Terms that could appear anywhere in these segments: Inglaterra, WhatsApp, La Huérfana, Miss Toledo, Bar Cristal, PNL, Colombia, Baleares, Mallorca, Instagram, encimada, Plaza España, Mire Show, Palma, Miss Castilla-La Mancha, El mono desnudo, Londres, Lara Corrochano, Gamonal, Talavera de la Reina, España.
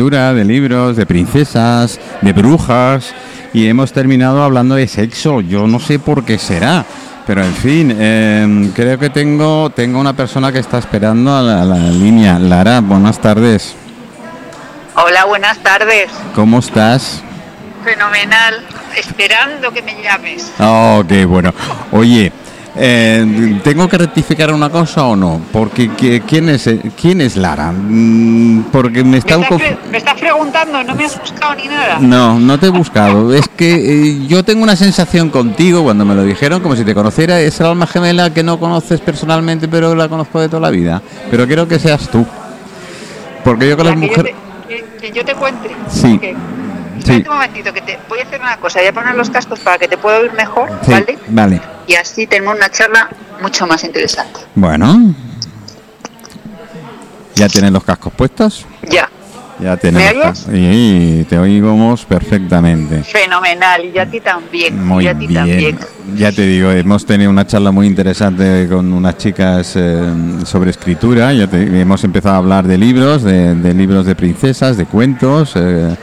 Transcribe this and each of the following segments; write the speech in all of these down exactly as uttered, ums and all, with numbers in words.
lectura, de libros, de princesas, de brujas, y hemos terminado hablando de sexo. Yo no sé por qué será, pero en fin, eh, creo que tengo tengo una persona que está esperando a la, a la línea. Lara, buenas tardes. Hola, buenas tardes. ¿Cómo estás? Fenomenal, esperando que me llames. Oh, qué bueno. Oye, eh, ¿tengo que rectificar una cosa o no? Porque que, ¿quién es quién es Lara? Porque me está... Me estás, conf... me estás preguntando, no me has buscado ni nada. No, no te he buscado. Es que eh, yo tengo una sensación contigo, cuando me lo dijeron, como si te conociera. Es el alma gemela que no conoces personalmente, pero la conozco de toda la vida. Pero quiero que seas tú. Porque yo con las mujeres... Que, que yo te cuente. Sí. Okay. Sí. Un momentito, que te voy a hacer una cosa, voy a poner los cascos para que te pueda oír mejor, sí, ¿vale? Vale. Y así tenemos una charla mucho más interesante. Bueno. ¿Ya tienes los cascos puestos? Ya. Ya tenemos. ¿Me oyes? Sí, te oímos perfectamente. Fenomenal, y yo a ti también. Muy y a ti bien. También. Ya te digo, hemos tenido una charla muy interesante con unas chicas eh, sobre escritura. Ya te, hemos empezado a hablar de libros, de, de libros de princesas, de cuentos... Eh,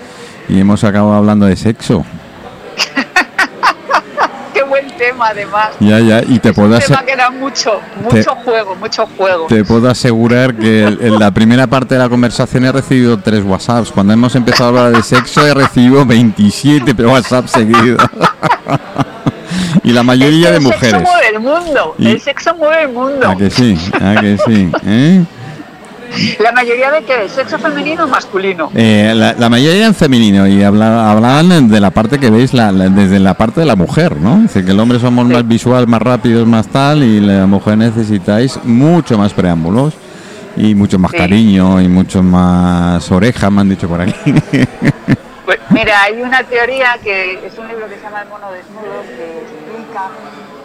y hemos acabado hablando de sexo. Qué buen tema, además. Ya, ya, y te es puedo asegurar. Tema que da mucho, mucho te, juego, mucho juego. Te puedo asegurar que en la primera parte de la conversación he recibido tres WhatsApps. Cuando hemos empezado a hablar de sexo, he recibido veintisiete WhatsApps seguidos. Y la mayoría de mujeres. El sexo mueve el mundo. ¿Y? El sexo mueve el mundo. ¿A que sí? ¿A que sí? ¿Eh? ¿La mayoría de qué? ¿Sexo femenino o masculino? Eh, la, la mayoría en femenino, y habla, hablaban de la parte que veis, la, la, desde la parte de la mujer, ¿no? Dice que el hombre somos sí. más visual, más rápidos, más tal, y la mujer necesitáis mucho más preámbulos, y mucho más sí. cariño, y mucho más oreja, me han dicho por aquí. Pues mira, hay una teoría que es un libro que se llama El mono desnudo, que explica...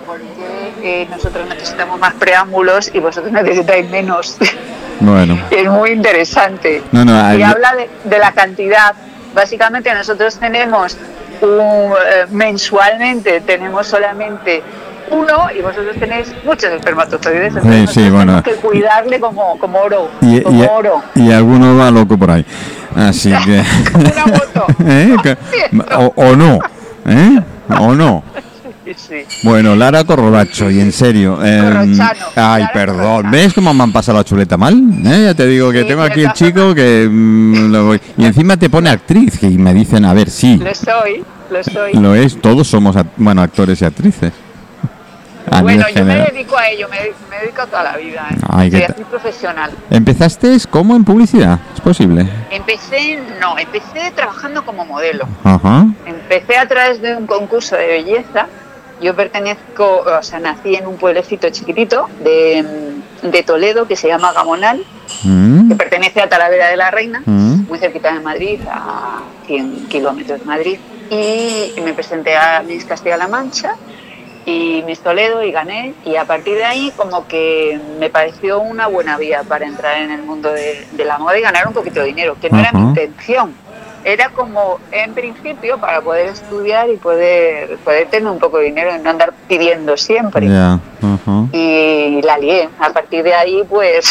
porque eh, nosotros necesitamos más preámbulos y vosotros necesitáis menos. Bueno. Es muy interesante. No, no, hay... Y habla de, de la cantidad. Básicamente nosotros tenemos un, eh, mensualmente tenemos solamente uno, y vosotros tenéis muchos espermatozoides. Sí, sí, bueno. Tenemos que cuidarle como, como oro. Y, como y, oro. Y alguno va loco por ahí. Así que... Una moto. ¿Eh? O, o no. ¿Eh? O no. Sí. Bueno, Lara Corrobacho, y en serio. Eh, Corrochano, ay, Lara perdón. Corrochano. ¿Ves cómo me han pasado la chuleta mal? ¿Eh? Ya te digo que sí, tengo aquí el chico que mmm, lo voy. Y encima te pone actriz, y me dicen, a ver, sí. Lo soy, lo soy. Lo es, todos somos act- bueno, actores y actrices. A bueno, yo general. Me dedico a ello, me, me dedico a toda la vida. ¿Eh? Ay, soy actriz profesional. ¿Empezaste como en publicidad? ¿Es posible? Empecé, no, empecé trabajando como modelo. Ajá. Empecé a través de un concurso de belleza. Yo pertenezco, o sea, nací en un pueblecito chiquitito de, de Toledo que se llama Gamonal, mm. que pertenece a Talavera de la Reina, mm. muy cerquita de Madrid, a cien kilómetros de Madrid. Y me presenté a Miss Castilla-La Mancha y Miss Toledo, y gané. Y a partir de ahí como que me pareció una buena vía para entrar en el mundo de, de la moda y ganar un poquito de dinero, que no uh-huh. era mi intención. Era como, en principio, para poder estudiar y poder, poder tener un poco de dinero y no andar pidiendo siempre. Yeah, uh-huh. Y la lié. A partir de ahí, pues...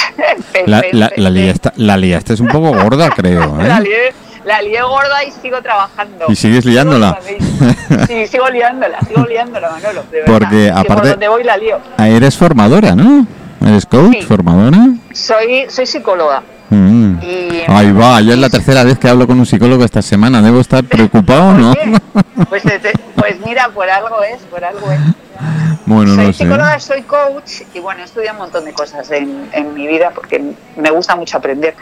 La, la, la, lié está, la lié esta es un poco gorda, creo. ¿Eh? La lié, la lié gorda y sigo trabajando. ¿Y sigues liándola? Sí, sigo liándola, sigo liándola, Manolo. De verdad. Porque aparte... Por donde voy la lío. Eres formadora, ¿no? ¿Eres coach, sí. formadora? Soy, soy psicóloga. Mm. Y, ahí va, ya es la tercera vez que hablo con un psicólogo esta semana. Debo estar preocupado, ¿no? Pues, pues mira, por algo es, por algo es. Bueno, soy no psicóloga, sé. Soy coach y bueno, estudio un montón de cosas en, en mi vida porque me gusta mucho aprender.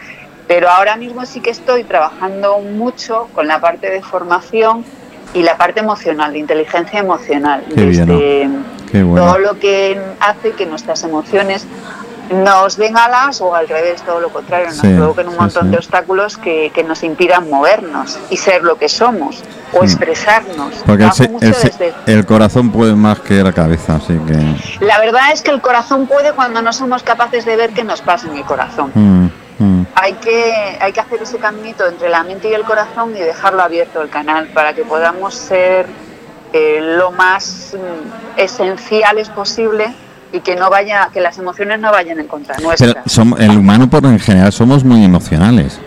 Pero ahora mismo sí que estoy trabajando mucho con la parte de formación y la parte emocional, de inteligencia emocional. Qué desde bien, ¿no? Qué bueno. Todo lo que hace que nuestras emociones nos den alas o al revés, todo lo contrario, nos sí, provoquen un sí, montón sí. de obstáculos que, que nos impidan movernos y ser lo que somos o expresarnos. Porque el, se, el, desde... el corazón puede más que la cabeza, así que... La verdad es que el corazón puede cuando no somos capaces de ver qué nos pasa en el corazón. Mm, mm. Hay que, hay que hacer ese caminito entre la mente y el corazón y dejarlo abierto el canal para que podamos ser eh, lo más mm, esenciales posible. Y que no vaya, que las emociones no vayan en contra nuestra. Pero somos, el humano por en general somos muy emocionales.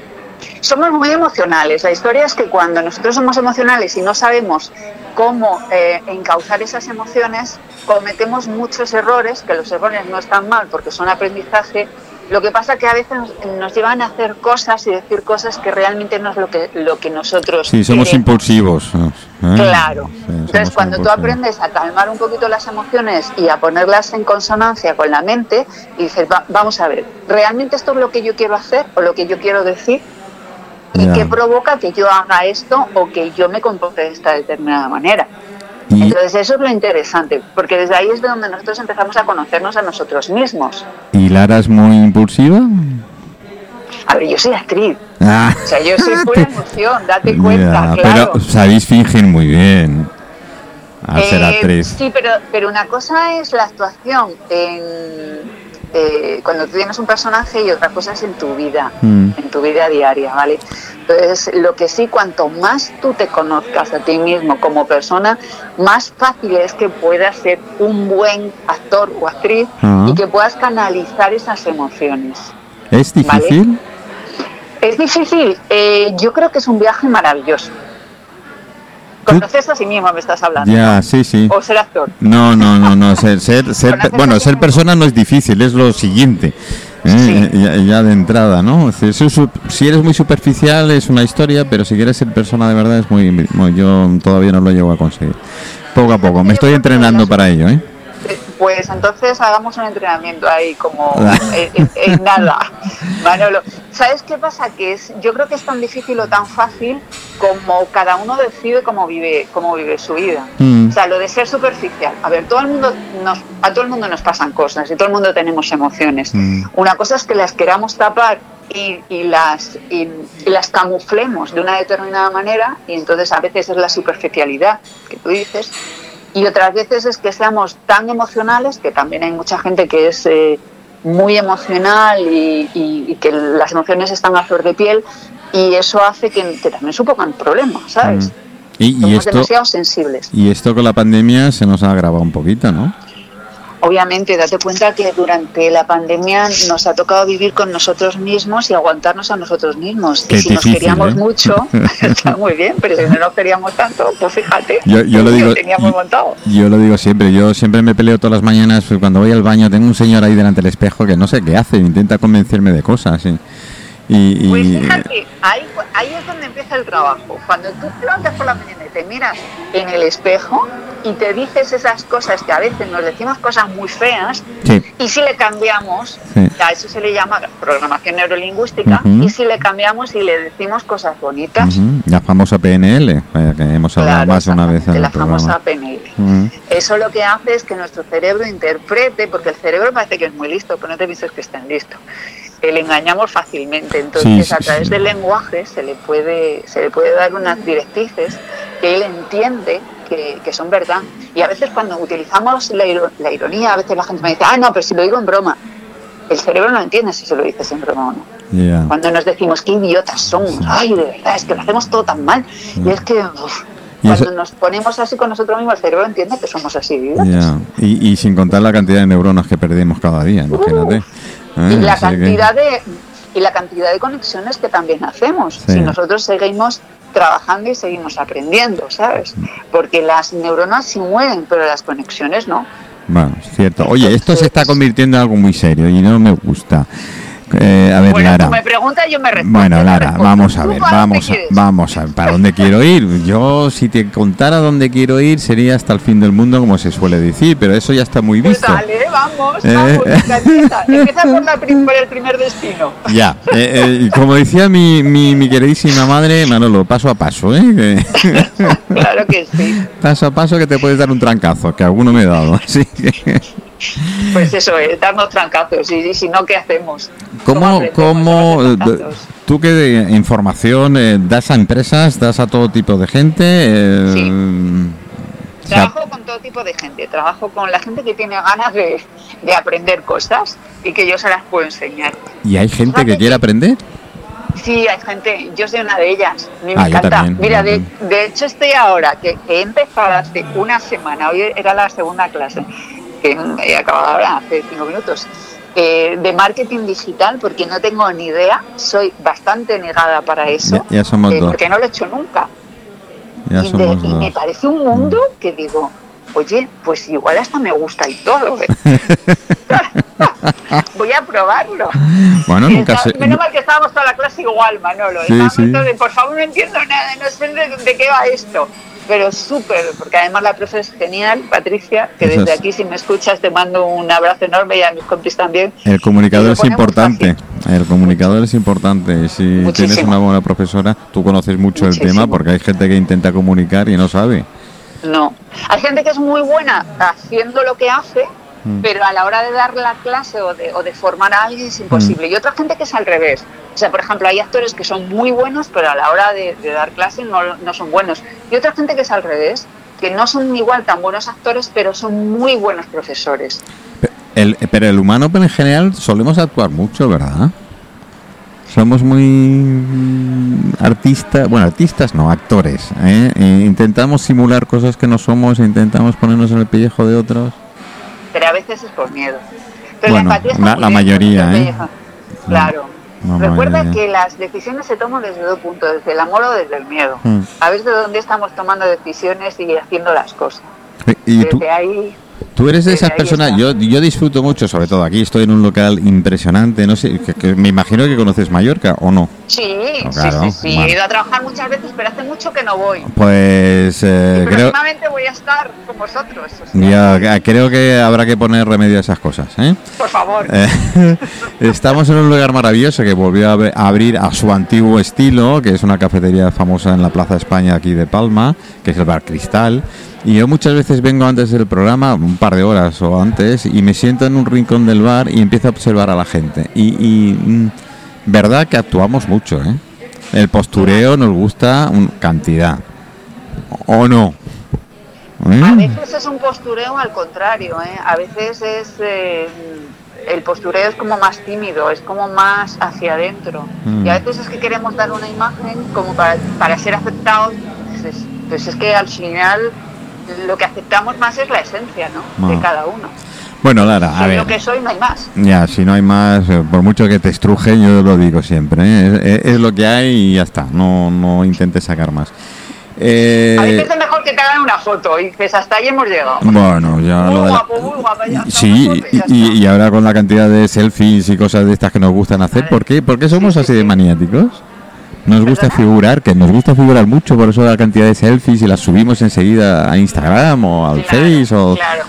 Somos muy emocionales. La historia es que cuando nosotros somos emocionales y no sabemos cómo eh, encauzar esas emociones, cometemos muchos errores, que los errores no están mal porque son aprendizaje. Lo que pasa que a veces nos llevan a hacer cosas y decir cosas que realmente no es lo que, lo que nosotros sí, somos queremos. Impulsivos. ¿Eh? Claro. Sí, Entonces, cuando tú aprendes a calmar un poquito las emociones y a ponerlas en consonancia con la mente, y dices, va, vamos a ver, ¿realmente esto es lo que yo quiero hacer o lo que yo quiero decir? ¿Y yeah. qué provoca que yo haga esto o que yo me comporte de esta determinada manera? ¿Y? Entonces eso es lo interesante, porque desde ahí es de donde nosotros empezamos a conocernos a nosotros mismos. ¿Y Lara es muy impulsiva? A ver, yo soy actriz. Ah. O sea, yo soy pura emoción, date cuenta, yeah, claro. Pero sabéis fingir muy bien al eh, ser actriz. Sí, pero, pero una cosa es la actuación en... Eh, cuando tú tienes un personaje y otra cosa es en tu vida, mm. en tu vida diaria, ¿vale? Entonces, lo que sí, cuanto más tú te conozcas a ti mismo como persona, más fácil es que puedas ser un buen actor o actriz uh-huh. y que puedas canalizar esas emociones. ¿Es difícil? ¿Vale? Es difícil. Eh, yo creo que es un viaje maravilloso. Conoces a sí mismo, me estás hablando. Ya, ¿no? sí, sí. O ser actor. No, no, no, no. Ser, ser, ser bueno, ser persona no es difícil, es lo siguiente. ¿eh? Sí. Ya, ya de entrada, ¿no? Si eres muy superficial es una historia, pero si quieres ser persona de verdad es muy, muy yo todavía no lo llego a conseguir. Poco a poco. Me estoy entrenando para ello, ¿eh? Pues entonces hagamos un entrenamiento ahí como en, en, en nada, Manolo. ¿Sabes qué pasa? Que es, yo creo que es tan difícil o tan fácil como cada uno decide cómo vive, cómo vive su vida. Mm. O sea, lo de ser superficial. A ver, todo el mundo nos, a todo el mundo nos pasan cosas y todo el mundo tenemos emociones. Mm. Una cosa es que las queramos tapar y, y, las, y, y las camuflemos de una determinada manera, y entonces a veces es la superficialidad que tú dices. Y otras veces es que seamos tan emocionales, que también hay mucha gente que es eh, muy emocional y, y, y que las emociones están a flor de piel, y eso hace que, que también supongan problemas, ¿sabes? Mm. Y, Somos y esto, demasiado sensibles. Y esto con la pandemia se nos ha agravado un poquito, ¿no? Obviamente, date cuenta que durante la pandemia nos ha tocado vivir con nosotros mismos y aguantarnos a nosotros mismos. Qué y si difícil, nos queríamos ¿eh? mucho, está muy bien, pero si no nos queríamos tanto, pues fíjate, yo, yo lo digo, lo teníamos yo, montado. Yo lo digo siempre, yo siempre me peleo todas las mañanas, pues cuando voy al baño tengo un señor ahí delante del espejo que no sé qué hace, intenta convencerme de cosas. Y, y, y... Pues fíjate, ahí, ahí es donde empieza el trabajo. Cuando tú plantas por la mañana y te miras en el espejo... y te dices esas cosas que a veces nos decimos cosas muy feas sí. y si le cambiamos, sí. a eso se le llama programación neurolingüística, uh-huh. y si le cambiamos y le decimos cosas bonitas. Uh-huh. La famosa P N L, que hemos hablado claro, más una vez en el la programa. Famosa P N L. Uh-huh. Eso lo que hace es que nuestro cerebro interprete, porque el cerebro parece que es muy listo, pero no te pienses que es tan listo. Le engañamos fácilmente, entonces sí, sí, a través sí. del lenguaje se le puede se le puede dar unas directrices que él entiende que, que son verdad. Y a veces cuando utilizamos la, la ironía, a veces la gente me dice, ah, no, pero si lo digo en broma. El cerebro no entiende si se lo dices en broma o no. Yeah. Cuando nos decimos, qué idiotas somos, sí. ay, de verdad, es que lo hacemos todo tan mal. Yeah. Y es que... Uff, cuando nos ponemos así con nosotros mismos, el cerebro entiende que somos así, ¿verdad? Yeah. Y, y sin contar la cantidad de neuronas que perdemos cada día, imagínate. Uh, ah, y, la cantidad que... de, y la cantidad de conexiones que también hacemos. Sí. Si nosotros seguimos trabajando y seguimos aprendiendo, ¿sabes? Porque las neuronas se mueven, pero las conexiones no. Bueno, es cierto. Oye, entonces, esto se está convirtiendo en algo muy serio y no me gusta. Eh, a ver, bueno, Lara. Tú me preguntas, yo me respondo. Bueno, Lara, vamos a ver, vamos a, vamos a ver, ¿para dónde quiero ir? Yo, si te contara dónde quiero ir, sería hasta el fin del mundo, como se suele decir, pero eso ya está muy visto. Pues dale, vamos, eh, vamos, eh, empieza, empieza por, la prim- por el primer destino. Ya, eh, eh, como decía mi, mi, mi queridísima madre, Manolo, paso a paso, ¿eh? Claro que sí. Paso a paso que te puedes dar un trancazo, que alguno me he dado, así que... Pues eso, eh, darnos trancazos y, y si no, ¿qué hacemos? ¿Cómo, ¿Cómo tú qué información eh, das a empresas, das a todo tipo de gente? Eh, sí. O sea, trabajo con todo tipo de gente, trabajo con la gente que tiene ganas de, de aprender cosas y que yo se las puedo enseñar. ¿Y hay gente que, que quiere aprender? Sí, hay gente, yo soy una de ellas, me ah, encanta. También, Mira, de, de hecho estoy ahora, que he empezado hace una semana, hoy era la segunda clase, que he acabado ahora hace cinco minutos, eh, de marketing digital, porque no tengo ni idea, soy bastante negada para eso, ya, ya somos eh, dos. Porque no lo he hecho nunca. Ya y, somos de, dos. Y me parece un mundo que digo, oye, pues igual hasta me gusta y todo, ¿eh? Voy a probarlo. Bueno, nunca Está, sé. Menos mal que estábamos toda la clase igual, Manolo. Sí, sí. De, por favor, no entiendo nada, no sé de, de qué va esto. Pero súper, porque además la profe es genial, Patricia, que Eso desde es. aquí, si me escuchas, te mando un abrazo enorme y a mis compis también. El comunicador es importante, el comunicador es importante. Si Muchísimo. tienes una buena profesora, tú conoces mucho Muchísimo. el tema, porque hay gente que intenta comunicar y no sabe. No, hay gente que es muy buena haciendo lo que hace, mm. pero a la hora de dar la clase o de, o de formar a alguien es imposible. Mm. Y otra gente que es al revés. O sea, por ejemplo, hay actores que son muy buenos, pero a la hora de, de dar clase no, no son buenos. Y otra gente que es al revés, que no son igual tan buenos actores, pero son muy buenos profesores. El, pero el humano en general solemos actuar mucho, ¿verdad? Somos muy artistas, bueno, artistas no, actores, ¿eh? E intentamos simular cosas que no somos, intentamos ponernos en el pellejo de otros. Pero a veces es por miedo. Pero bueno, la, la mayoría, ¿eh? Claro. No, Recuerda mayoría. que las decisiones se toman desde dos puntos, desde el amor o desde el miedo. Mm. A ver de dónde estamos tomando decisiones y haciendo las cosas. ¿Y desde tú? ahí... Tú eres de esas personas, yo yo disfruto mucho, sobre todo aquí, estoy en un local impresionante, no sé, que, que me imagino que conoces Mallorca, ¿o no? Sí, no, claro, sí, sí, sí. Bueno. He ido a trabajar muchas veces, pero hace mucho que no voy. Pues eh, creo... próximamente voy a estar con vosotros. O sea. Yo creo que habrá que poner remedio a esas cosas, ¿eh? Por favor. Eh, estamos en un lugar maravilloso que volvió a, ab- a abrir a su antiguo estilo, que es una cafetería famosa en la Plaza España aquí de Palma, que es el Bar Cristal. Y yo muchas veces vengo antes del programa, un par de horas o antes, y me siento en un rincón del bar y empiezo a observar a la gente. Y, y verdad que actuamos mucho, ¿eh? El postureo nos gusta un, cantidad. ¿O no? ¿Eh? A veces es un postureo al contrario, ¿eh? A veces es... Eh... el postureo es como más tímido, es como más hacia adentro. Mm. Y a veces es que queremos dar una imagen como para, para ser aceptados. Pues es, pues es que al final lo que aceptamos más es la esencia, ¿no? No. De cada uno. Bueno, Lara, a ver. Lo que soy no hay más. Ya, si no hay más, por mucho que te estruje, yo lo digo siempre, ¿eh? Es, es lo que hay y ya está. No, no intentes sacar más. Eh, a veces es mejor que te hagan una foto y dices, hasta ahí hemos llegado. Bueno, ya muy lo guapo, muy guapo, ya sí, foto, y, ya y, y ahora con la cantidad de selfies y cosas de estas que nos gustan hacer, ¿por qué? ¿Por qué somos sí, así sí. de maniáticos? Nos gusta ¿Perdona? figurar, que nos gusta figurar mucho, por eso la cantidad de selfies y las subimos enseguida a Instagram o al claro, Face o... Claro,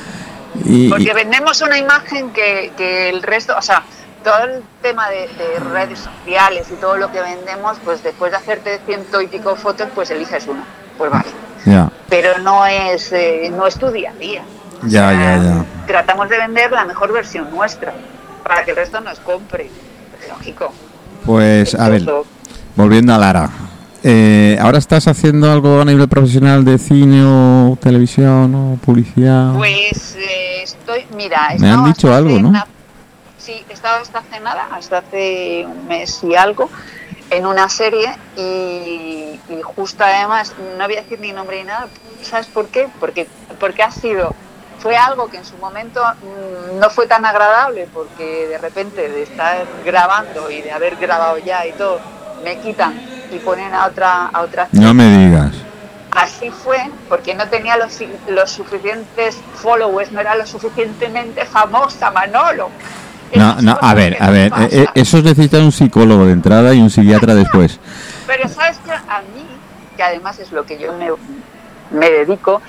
y, porque y, vendemos una imagen que, que el resto, o sea... Todo el tema de, de redes sociales y todo lo que vendemos, pues después de hacerte ciento y pico fotos, pues eliges una. Pues vale. Yeah. Pero no es, eh, no es tu día a día. Ya, ya, ya. Tratamos de vender la mejor versión nuestra, para que el resto nos compre. Lógico. Pues, a ver, volviendo a Lara. Eh, ¿Ahora estás haciendo algo a nivel profesional de cine o televisión o publicidad? Pues eh, estoy, mira... Me han dicho algo, ¿no? Sí, he estado hasta hace nada, hasta hace un mes y algo, en una serie y, y justo además, no voy a decir ni nombre ni nada, ¿sabes por qué? Porque, porque ha sido, fue algo que en su momento no fue tan agradable porque de repente de estar grabando y de haber grabado ya y todo, me quitan y ponen a otra... A otra no me digas. Así fue, porque no tenía los, los suficientes followers, no era lo suficientemente famosa, Manolo. No, no, a ver, a ver, eh, eso necesita un psicólogo de entrada y un psiquiatra después. Pero sabes que a mí, que además es lo que yo me, me dedico,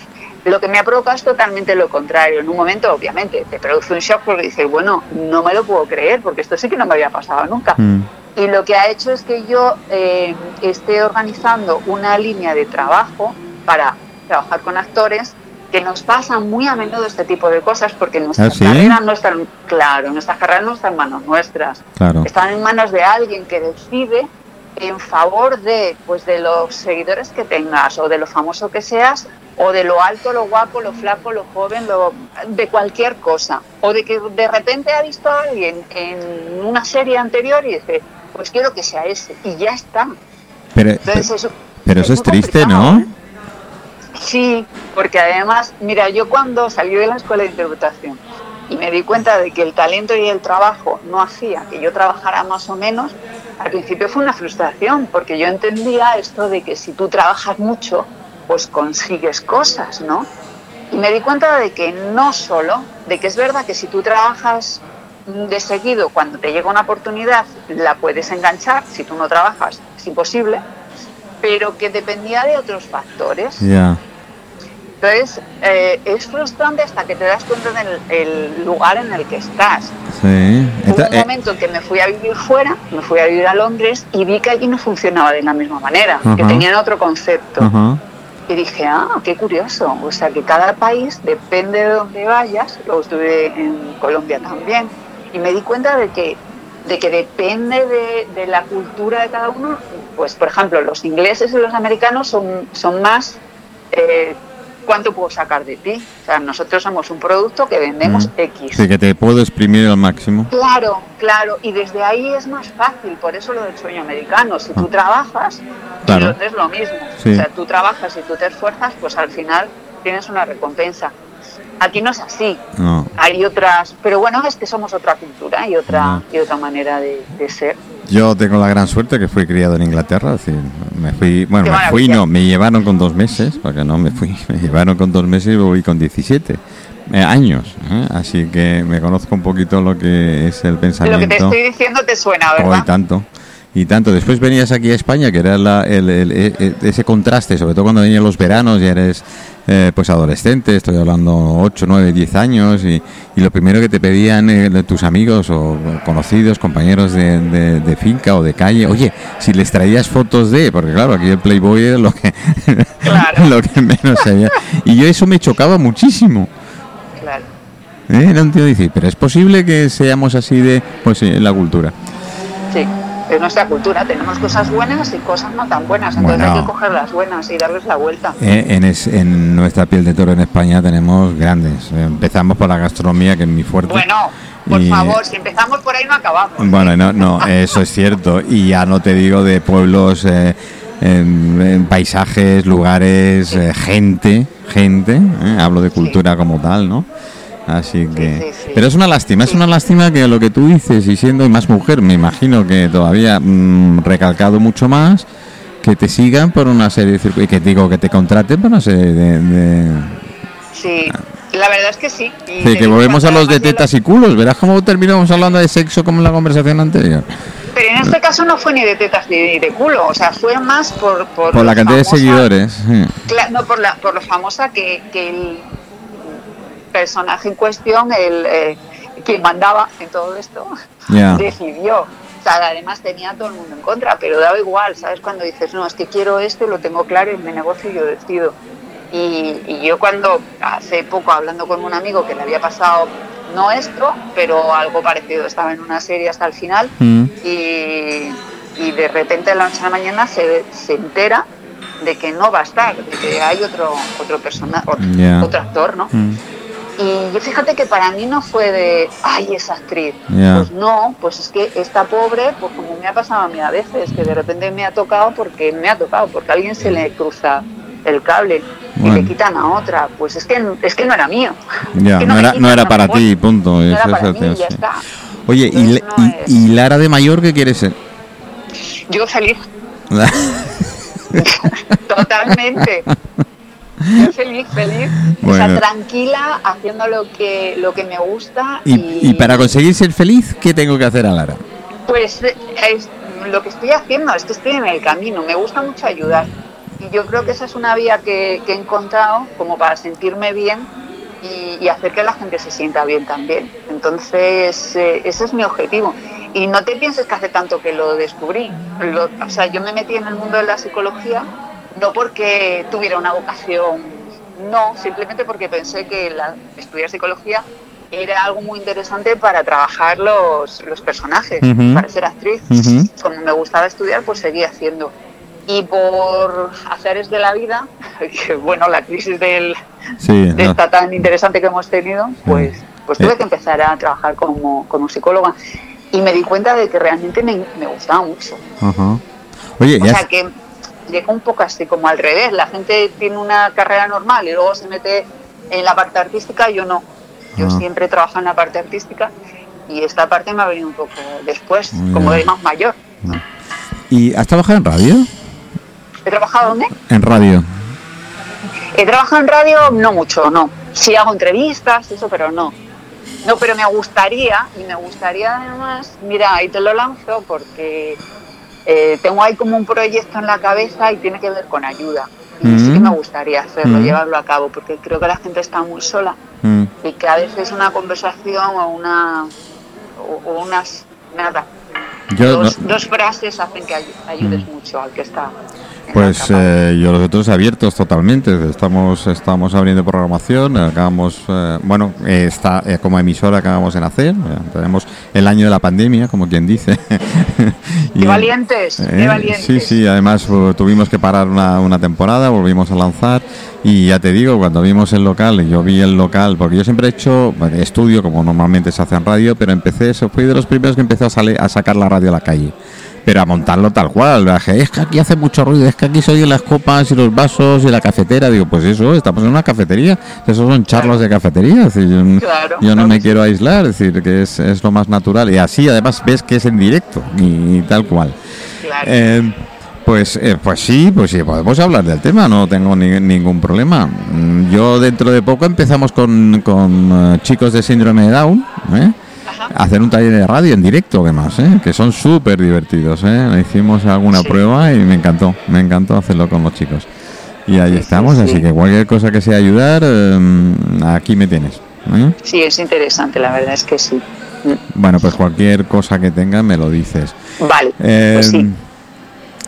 lo que me ha provocado es totalmente lo contrario. En un momento, obviamente, te produce un shock porque dices, bueno, no me lo puedo creer, porque esto sí que no me había pasado nunca. Mm. Y lo que ha hecho es que yo eh, esté organizando una línea de trabajo para trabajar con actores, que nos pasan muy a menudo este tipo de cosas porque nuestras ¿Ah, sí? carreras no están, claro, nuestras carreras no están en manos nuestras, claro. Están en manos de alguien que decide en favor de, pues, de los seguidores que tengas o de lo famoso que seas o de lo alto, lo guapo, lo flaco, lo joven, lo, de cualquier cosa o de que de repente ha visto a alguien en una serie anterior y dice, pues quiero que sea ese y ya está. Pero, Entonces, eso, pero es eso es triste, ¿no? ¿eh? Sí, porque además, mira, yo cuando salí de la escuela de interpretación y me di cuenta de que el talento y el trabajo no hacía que yo trabajara más o menos. Al principio fue una frustración, porque yo entendía esto de que si tú trabajas mucho, pues consigues cosas, ¿no? Y me di cuenta de que no solo, de que es verdad que si tú trabajas de seguido, cuando te llega una oportunidad, la puedes enganchar, si tú no trabajas es imposible, pero que dependía de otros factores. Yeah. Entonces, eh, es frustrante hasta que te das cuenta del el lugar en el que estás. Sí. Entonces, Hubo un momento en que me fui a vivir fuera, me fui a vivir a Londres y vi que allí no funcionaba de la misma manera, uh-huh. que tenían otro concepto. Uh-huh. Y dije, ah, qué curioso, o sea que cada país, depende de donde vayas, luego estuve en Colombia también, y me di cuenta de que, de que depende de, de la cultura de cada uno. Pues por ejemplo, los ingleses y los americanos son, son más... Eh, ¿cuánto puedo sacar de ti? O sea, nosotros somos un producto que vendemos uh-huh. X. Sí, que te puedo exprimir al máximo. Claro, claro. Y desde ahí es más fácil. Por eso lo del sueño americano. Si tú trabajas, claro. entonces es lo mismo. Sí. O sea, tú trabajas y tú te esfuerzas, pues al final tienes una recompensa. Aquí no es así. No. Hay otras... Pero bueno, es que somos otra cultura y otra, uh-huh. y otra manera de, de ser. Yo tengo la gran suerte que fui criado en Inglaterra, es decir, me fui, bueno, me fui no, me llevaron con dos meses, porque no me fui, me llevaron con dos meses y volví con diecisiete eh, años, ¿eh? Así que me conozco un poquito lo que es el pensamiento. Lo que te estoy diciendo te suena, ¿verdad? Hoy tanto, y tanto. Después venías aquí a España, que era la, el, el, el, ese contraste, sobre todo cuando venían los veranos y eres... Eh, pues adolescente, estoy hablando ocho, nueve, diez años y, y lo primero que te pedían eh, tus amigos o conocidos, compañeros de, de, de finca o de calle, oye, si les traías fotos de, porque claro, aquí el Playboy es lo que, claro. lo que menos se veía, y yo eso me chocaba muchísimo. Claro. ¿Eh? Era un tío decir, pero es posible que seamos así de, pues sí, la cultura. Sí. Es nuestra cultura, tenemos cosas buenas y cosas no tan buenas, entonces bueno, hay que coger las buenas y darles la vuelta. Eh, en, es, en nuestra piel de toro en España tenemos grandes, empezamos por la gastronomía, que es mi fuerte. Bueno, por y, favor, si empezamos por ahí no acabamos. Bueno, no, no, eso es cierto, y ya no te digo de pueblos, eh, en, en paisajes, lugares, sí. eh, gente, gente, eh, hablo de cultura sí. como tal, ¿no? Así que... Sí, sí, sí. Pero es una lástima, es una lástima que lo que tú dices, y siendo más mujer, me imagino que todavía mmm, recalcado mucho más, que te sigan por una serie de... que digo, que te contraten por una serie de... de... Sí, la verdad es que sí. Y sí, que volvemos a los de tetas lo... y culos, verás cómo terminamos hablando de sexo como en la conversación anterior. Pero en este caso no fue ni de tetas ni de culo, o sea, fue más por... Por, por la cantidad famosa, de seguidores. Sí. Claro, no, por, la, por lo famosa que, que el... personaje en cuestión, el eh, quien mandaba en todo esto, yeah. decidió. O sea, además tenía a todo el mundo en contra, pero daba igual, ¿sabes? Cuando dices, no, es que quiero esto, lo tengo claro, es mi negocio y yo decido. Y, y yo cuando, hace poco, hablando con un amigo que le había pasado, no esto, pero algo parecido, estaba en una serie hasta el final, mm. y, y de repente a la noche a la mañana se, se entera de que no va a estar, de que hay otro, otro personaje, otro, yeah. otro actor, ¿no? Mm. Y yo fíjate que para mí no fue de, ay, esa actriz. Yeah. Pues no, pues es que esta pobre, pues como me ha pasado a mí a veces, que de repente me ha tocado porque me ha tocado, porque a alguien se le cruza el cable bueno. y le quitan a otra. Pues es que, es que no era mío. Yeah. Es que no, no, era, no era para ti, punto. No era para mí, ya está. Oye, y, no y, es... ¿y Lara de mayor qué quieres ser? Yo feliz. Totalmente. Yo feliz, feliz, bueno. o sea, tranquila, haciendo lo que lo que me gusta. ¿Y, y... y para conseguir ser feliz, qué tengo que hacer, Lara? Pues es, lo que estoy haciendo, es que estoy en el camino, me gusta mucho ayudar. Y yo creo que esa es una vía que, que he encontrado como para sentirme bien y, y hacer que la gente se sienta bien también. Entonces, eh, ese es mi objetivo. Y no te pienses que hace tanto que lo descubrí. Lo, o sea, yo me metí en el mundo de la psicología... No porque tuviera una vocación, no, simplemente porque pensé que la, estudiar psicología era algo muy interesante para trabajar los, los personajes, uh-huh. para ser actriz. Uh-huh. Como me gustaba estudiar, pues seguí haciendo. Y por azares de la vida, que bueno, la crisis del, sí, de no. esta tan interesante que hemos tenido, pues, pues tuve que empezar a trabajar como, como psicóloga. Y me di cuenta de que realmente me, me gustaba mucho. Uh-huh. Oye, o sea has... que... llega un poco así como al revés, la gente tiene una carrera normal y luego se mete en la parte artística, yo no. Yo ah. siempre he trabajado en la parte artística y esta parte me ha venido un poco después, yeah. como de más mayor. No. ¿Y has trabajado en radio? ¿He trabajado dónde? En radio. He trabajado en radio no mucho, no. Sí hago entrevistas, eso, pero no. No, pero me gustaría, y me gustaría además, mira, ahí te lo lanzo porque eh, tengo ahí como un proyecto en la cabeza y tiene que ver con ayuda. Y mm-hmm. sí que me gustaría hacerlo, mm-hmm. llevarlo a cabo, porque creo que la gente está muy sola mm-hmm. y que a veces una conversación o una o, o unas nada. Yo, dos, no. dos frases hacen que ayudes mm. mucho al que está. Pues eh, yo los otros abiertos totalmente. Estamos estamos abriendo programación. Acabamos eh, bueno eh, está eh, como emisora acabamos de nacer. Eh, tenemos el año de la pandemia, como quien dice. y, ¡Qué valientes! Eh, ¡Qué valientes! Sí, sí. Además tuvimos que parar una, una temporada. Volvimos a lanzar. Y ya te digo, cuando vimos el local, yo vi el local, porque yo siempre he hecho estudio, como normalmente se hace en radio, pero empecé, eso fui de los primeros que empezó a, salir, a sacar la radio a la calle, pero a montarlo tal cual. Es que aquí hace mucho ruido, es que aquí se oyen las copas y los vasos y la cafetera. Digo, pues eso, estamos en una cafetería, esos son charlas de cafetería. Es decir, yo, claro, yo no claro. me quiero aislar, es decir, que es, es lo más natural. Y así, además, ves que es en directo y, y tal cual. Claro. Eh, Pues eh, pues sí, pues sí, podemos hablar del tema, no tengo ni, ningún problema. Yo dentro de poco empezamos con, con uh, chicos de síndrome de Down, ¿eh? A hacer un taller de radio en directo, además, ¿eh? Que son súper divertidos, ¿eh? Le hicimos alguna sí. prueba y me encantó, me encantó hacerlo con los chicos. Y ahí sí, estamos, sí, así sí. que cualquier cosa que sea ayudar, eh, aquí me tienes. ¿Eh? Sí, es interesante, la verdad es que sí. Bueno, pues cualquier cosa que tengas me lo dices. Vale, eh, pues sí.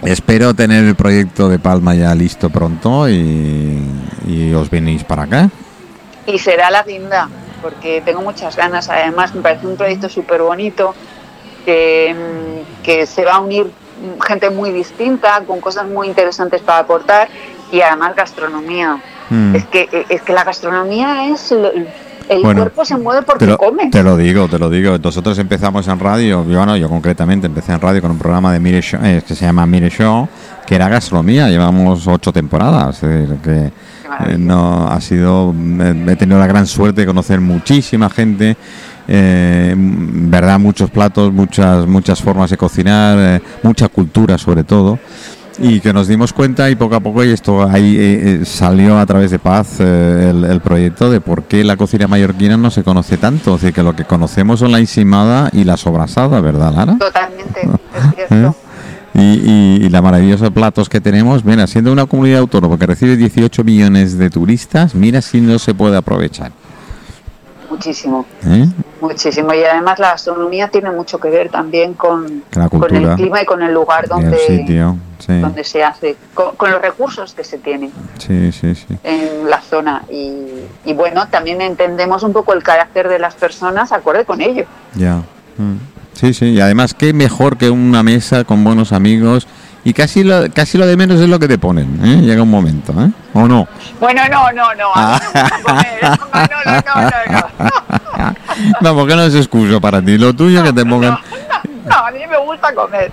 Espero tener el proyecto de Palma ya listo pronto y, y os venís para acá. Y será la guinda, porque tengo muchas ganas. Además, me parece un proyecto súper bonito, que, que se va a unir gente muy distinta, con cosas muy interesantes para aportar, y además gastronomía. Mm. Es que, es que la gastronomía es... Lo, El bueno, cuerpo se mueve porque te come. Te lo digo, te lo digo. Nosotros empezamos en radio, yo, bueno, yo concretamente empecé en radio con un programa de Mire Show, eh, que se llama Mire Show, que era gastronomía. Llevamos ocho temporadas. Es decir, que eh, no ha sido, eh, he tenido la gran suerte de conocer muchísima gente. Eh, verdad, muchos platos, muchas muchas formas de cocinar, eh, mucha cultura sobre todo. Y que nos dimos cuenta, y poco a poco, y esto ahí eh, salió a través de Paz eh, el, el proyecto de por qué la cocina mallorquina no se conoce tanto. Es decir, que lo que conocemos son la encimada y la sobrasada, ¿verdad, Lara? Totalmente, es cierto. ¿Eh? Y, y, y la maravillosa platos que tenemos. Mira, siendo una comunidad autónoma que recibe dieciocho millones de turistas, mira si no se puede aprovechar. Muchísimo, ¿eh? Muchísimo. Y además la gastronomía tiene mucho que ver también con, la con el clima y con el lugar donde, el sitio, sí. donde se hace, con, con los recursos que se tienen sí, sí, sí. en la zona. Y, y bueno, también entendemos un poco el carácter de las personas acorde con ello. Ya, sí, sí. Y además, qué mejor que una mesa con buenos amigos. Y casi lo, casi lo de menos es lo que te ponen, ¿eh? Llega un momento, ¿eh? ¿O no? Bueno, no, no, no. A mí no, no, no, no, no. No, porque no es excuso para ti. Lo tuyo no, que te pongan... No, no, no, a mí me gusta comer.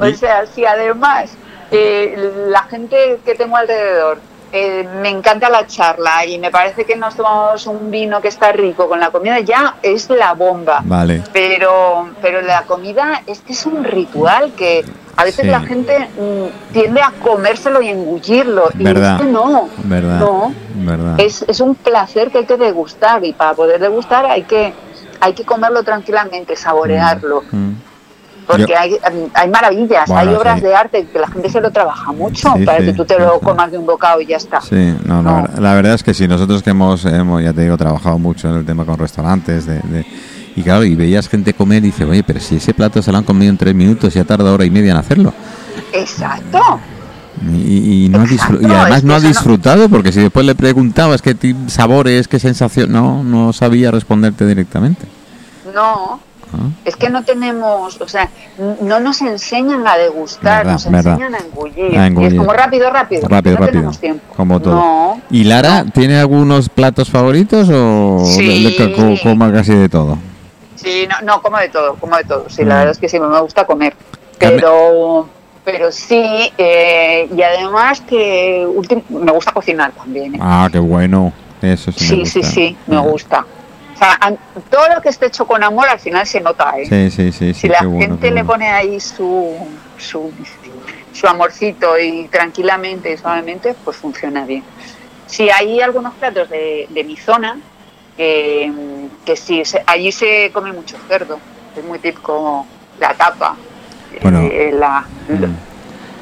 O ¿Y? sea, si además eh, la gente que tengo alrededor eh, me encanta la charla y me parece que nos tomamos un vino que está rico con la comida, ya es la bomba. Vale. Pero, pero la comida es que es un ritual que... A veces sí. la gente mm, tiende a comérselo y engullirlo. Verdad, y es que no, verdad, no. Verdad. Es, es un placer que hay que degustar. Y para poder degustar hay que hay que comerlo tranquilamente, saborearlo. Mm, mm. Porque Yo, hay, hay maravillas, bueno, hay obras sí. de arte que la gente se lo trabaja mucho sí, para sí, que tú te lo comas de un bocado y ya está. Sí, no, no. La, verdad, la verdad es que sí. Nosotros que hemos, hemos, ya te digo, trabajado mucho en el tema con restaurantes de... de Y claro, y veías gente comer y dices, oye, pero si ese plato se lo han comido en tres minutos y ha tardado hora y media en hacerlo. Exacto. Y, y, no Exacto, disfr- y además no ha disfrutado, no... porque si después le preguntabas qué t- sabores, qué sensación, no, no sabía responderte directamente. No, ¿Ah? es que no tenemos, o sea, no nos enseñan a degustar, verdad, nos enseñan a engullir. a engullir. Y es como rápido, rápido. Rápido, no rápido. Tenemos tiempo. Como todo. No, ¿Y Lara no. tiene algunos platos favoritos o sí. coma casi de todo? Sí, no, no, como de todo, como de todo. Sí, la verdad es que sí, me gusta comer. Pero pero sí, eh, y además que ultim- me gusta cocinar también. ¿eh? Ah, qué bueno. Eso sí. Sí, me gusta. sí, sí, me gusta. O sea, todo lo que esté hecho con amor al final se nota, ¿eh? Sí, sí, sí. sí si la bueno, gente le bueno. pone ahí su, su, su amorcito y tranquilamente y suavemente, pues funciona bien. Sí, hay algunos platos de, de mi zona que, que sí, se, allí se come mucho cerdo. Es muy típico la tapa. Bueno, eh, la,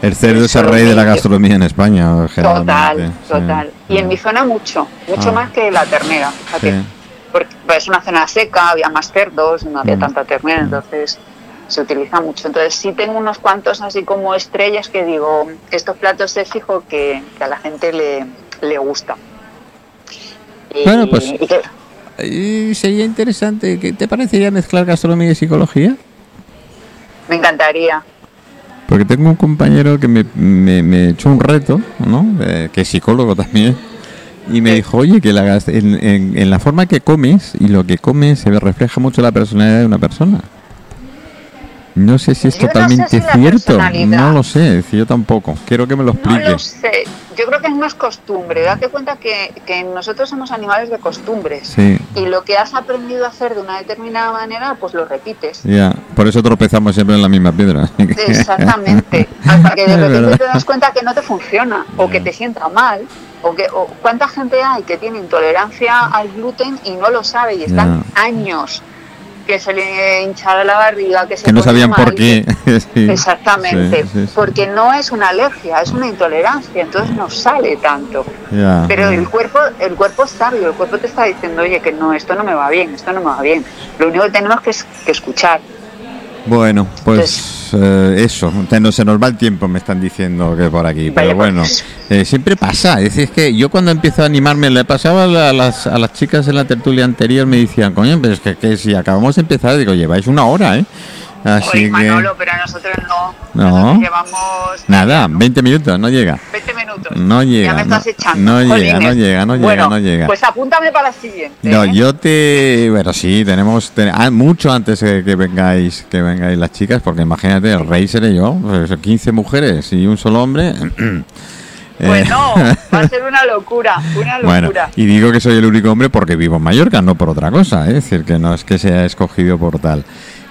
el cerdo el es el rey de la gastronomía en España. Total, total. Sí, y en sí. mi zona mucho, mucho ah. más que la ternera. Fíjate. Sí. Porque es una zona seca, había más cerdos, no había mm. tanta ternera, entonces se utiliza mucho. Entonces sí tengo unos cuantos así como estrellas que digo, estos platos se fijo que, que a la gente le, le gusta. Y, bueno, pues y que, y sería interesante, ¿te parecería mezclar gastronomía y psicología? Me encantaría. Porque tengo un compañero que me, me, me echó un reto, ¿no? Eh, que es psicólogo también. Y me dijo, oye, que la en, en, en la forma que comes y lo que comes se refleja mucho la personalidad de una persona. No sé si es yo totalmente no sé si cierto, no lo sé, yo tampoco. Quiero que me lo explique. No lo sé, yo creo que es más costumbre. Date cuenta que, que nosotros somos animales de costumbres. Sí. Y lo que has aprendido a hacer de una determinada manera, pues lo repites. Ya, por eso tropezamos siempre en la misma piedra. Exactamente, hasta que de repente te das cuenta que no te funciona o que te sienta mal. O que, o ¿cuánta gente hay que tiene intolerancia al gluten y no lo sabe y están yeah. años que se le hinchaba la barriga, que se que no sabían mal, por qué? Sí. Exactamente, sí, sí, sí. Porque no es una alergia, es una intolerancia, entonces no sale tanto. Yeah, Pero yeah. el cuerpo, el cuerpo es sabio, el cuerpo te está diciendo, oye, que no, esto no me va bien, esto no me va bien. Lo único que tenemos que es que escuchar. Bueno, pues eh, eso, no se nos va el tiempo, me están diciendo que por aquí, pero bueno, eh, siempre pasa, es, es que yo cuando empiezo a animarme, le pasaba a las, a las chicas en la tertulia anterior, me decían, coño, pero es que, que si acabamos de empezar, digo, lleváis una hora, ¿eh? Así Oye, Manolo, que... pero nosotros no. No. Nosotros llevamos... Nada, veinte minutos, no llega. veinte minutos. No llega. Ya me estás echando. No, no llega, no llega, no llega, bueno, no llega. Pues apúntame para la siguiente. No, ¿eh? yo te... Bueno, sí, tenemos... Ten... Ah, mucho antes que, que vengáis que vengáis las chicas, porque imagínate, el rey seré yo, quince mujeres y un solo hombre... Bueno, va a ser una locura, una locura. Bueno, y digo que soy el único hombre porque vivo en Mallorca, no por otra cosa, ¿eh? Es decir, que no es que sea escogido por tal.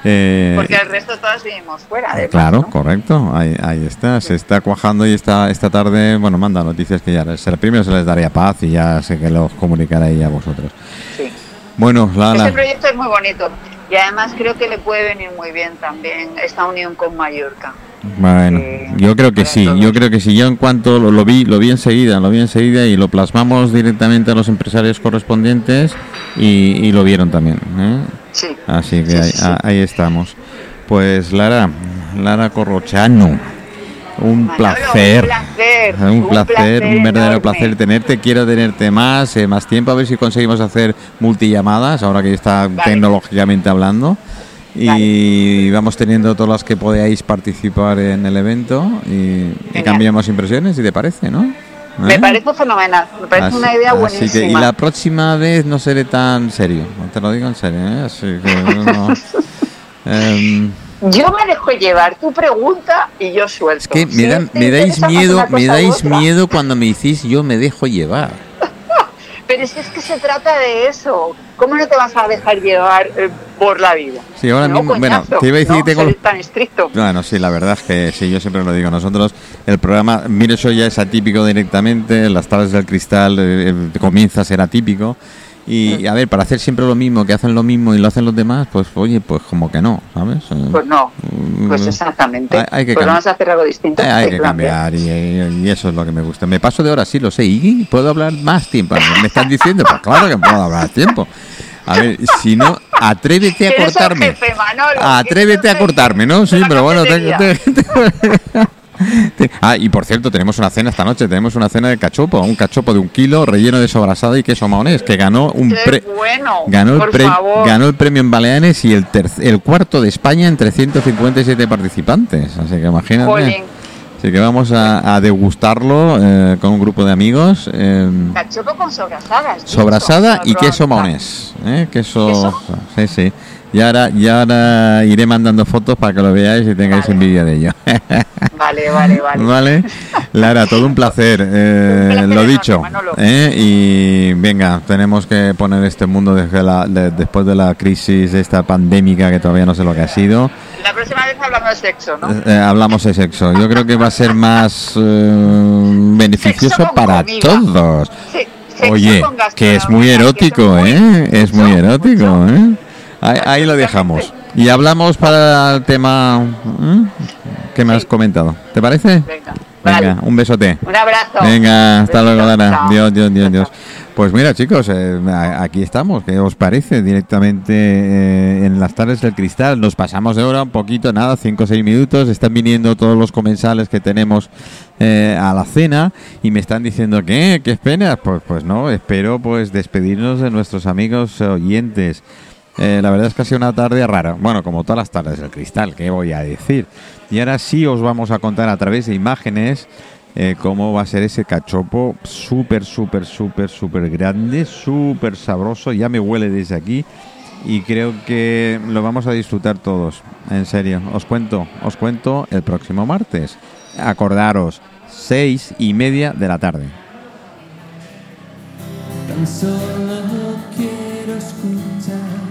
Eh, porque el resto todos vivimos fuera. Además, claro, ¿no? Correcto, ahí, ahí está, sí. Se está cuajando y está, esta tarde, bueno, manda noticias que ya primero se les daría paz y ya sé que los comunicará ella a vosotros. Sí. Bueno, Lara. Ese proyecto es muy bonito y además creo que le puede venir muy bien también esta unión con Mallorca. Bueno, eh, yo creo que sí, todos. yo creo que sí. Yo en cuanto lo, lo vi, lo vi enseguida, lo vi enseguida y lo plasmamos directamente a los empresarios correspondientes y, y lo vieron también, ¿eh? Sí. Así que sí, ahí, sí. A, ahí estamos. Pues Lara, Lara Corrochano, un Manolo, placer, un placer, un, un, placer, placer, un verdadero enorme. placer tenerte. Quiero tenerte más, eh, más tiempo a ver si conseguimos hacer multillamadas ahora que está vale. tecnológicamente hablando. Y vamos teniendo todas las que podáis participar en el evento y, y cambiamos impresiones, si te parece, ¿no? ¿Eh? Me parece fenomenal, me parece así, una idea buenísima. Así que, y la próxima vez no seré tan serio, te lo digo en serio, ¿eh? Así que, no, eh, yo me dejo llevar, tú pregunta y yo suelto. Es que me, si da, me dais miedo, me dais miedo cuando me decís yo me dejo llevar. Pero si es que se trata de eso, ¿cómo no te vas a dejar llevar eh, por la vida? Sí, ahora no, mismo, coñazo, bueno, te iba a decir no, que tengo... tan estricto. Bueno, sí, la verdad es que sí, yo siempre lo digo. Nosotros, el programa, Mire Show ya es atípico directamente, las tablas del cristal eh, comienza a ser atípico. Y a ver, para hacer siempre lo mismo, que hacen lo mismo y lo hacen los demás, pues oye, pues como que no, ¿sabes? Pues no, pues exactamente. Hay, hay que pues vamos a hacer algo distinto. Hay, hay que cambiar y, y eso es lo que me gusta. Me paso de hora, sí, lo sé, y puedo hablar más tiempo. Me están diciendo, pues claro que puedo hablar tiempo. A ver, si no, atrévete a cortarme. Jefe, Manolo, atrévete a cortarme, ¿no? Sí, pero bueno, tengo... Te, te, te... Ah, y por cierto, tenemos una cena esta noche. Tenemos una cena de cachopo, un cachopo de un kilo relleno de sobrasada y queso maonés, que ganó un pre- bueno, ganó, el pre- ganó el premio en Baleares y el, ter- el cuarto de España entre ciento cincuenta y siete participantes. Así que imagínate. Jolín. Así que vamos a, a degustarlo eh, con un grupo de amigos. Eh, cachopo con sobrasada. Sobrasada y queso maonés. Eh, queso, ¿Queso? Sí, sí. y ahora, y ahora iré mandando fotos para que lo veáis y tengáis vale. envidia de ello. Vale, vale, vale. Vale, Lara, todo un placer, eh, un placer lo enorme, dicho. ¿eh? Y venga, tenemos que poner este mundo desde la, de, después de la crisis esta pandémica que todavía no sé lo que ha sido. La próxima vez hablamos de sexo, ¿no? Eh, hablamos de sexo. Yo creo que va a ser más eh, beneficioso para comida. Todos. Sí. Oye, que es muy erótico, ¿eh? Es muy erótico, ¿eh? Ahí, ahí lo dejamos. Y hablamos para el tema ¿eh? que me has comentado. ¿Te parece? Venga, un besote. Un abrazo. Venga, hasta luego, Lara. Dios, Dios, Dios, Dios. Pues mira, chicos, eh, aquí estamos. ¿Qué os parece? Directamente eh, en las tardes del Cristal. Nos pasamos de hora un poquito, nada, cinco o seis minutos. Están viniendo todos los comensales que tenemos eh, a la cena y me están diciendo ¿qué? ¿Qué esperas? Pues, pues no, espero pues despedirnos de nuestros amigos oyentes. Eh, la verdad es que ha sido una tarde rara. Bueno, como todas las tardes del Cristal, ¿qué voy a decir? Y ahora sí os vamos a contar a través de imágenes Eh, cómo va a ser ese cachopo súper, súper, súper, súper grande, súper sabroso. Ya me huele desde aquí y creo que lo vamos a disfrutar todos. En serio, os cuento, os cuento el próximo martes. Acordaros, seis y media de la tarde. Tan solo quiero escuchar,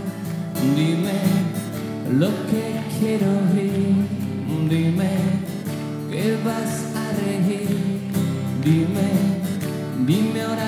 dime lo que quiero oír, dime qué vas a... Dime, dime ahora.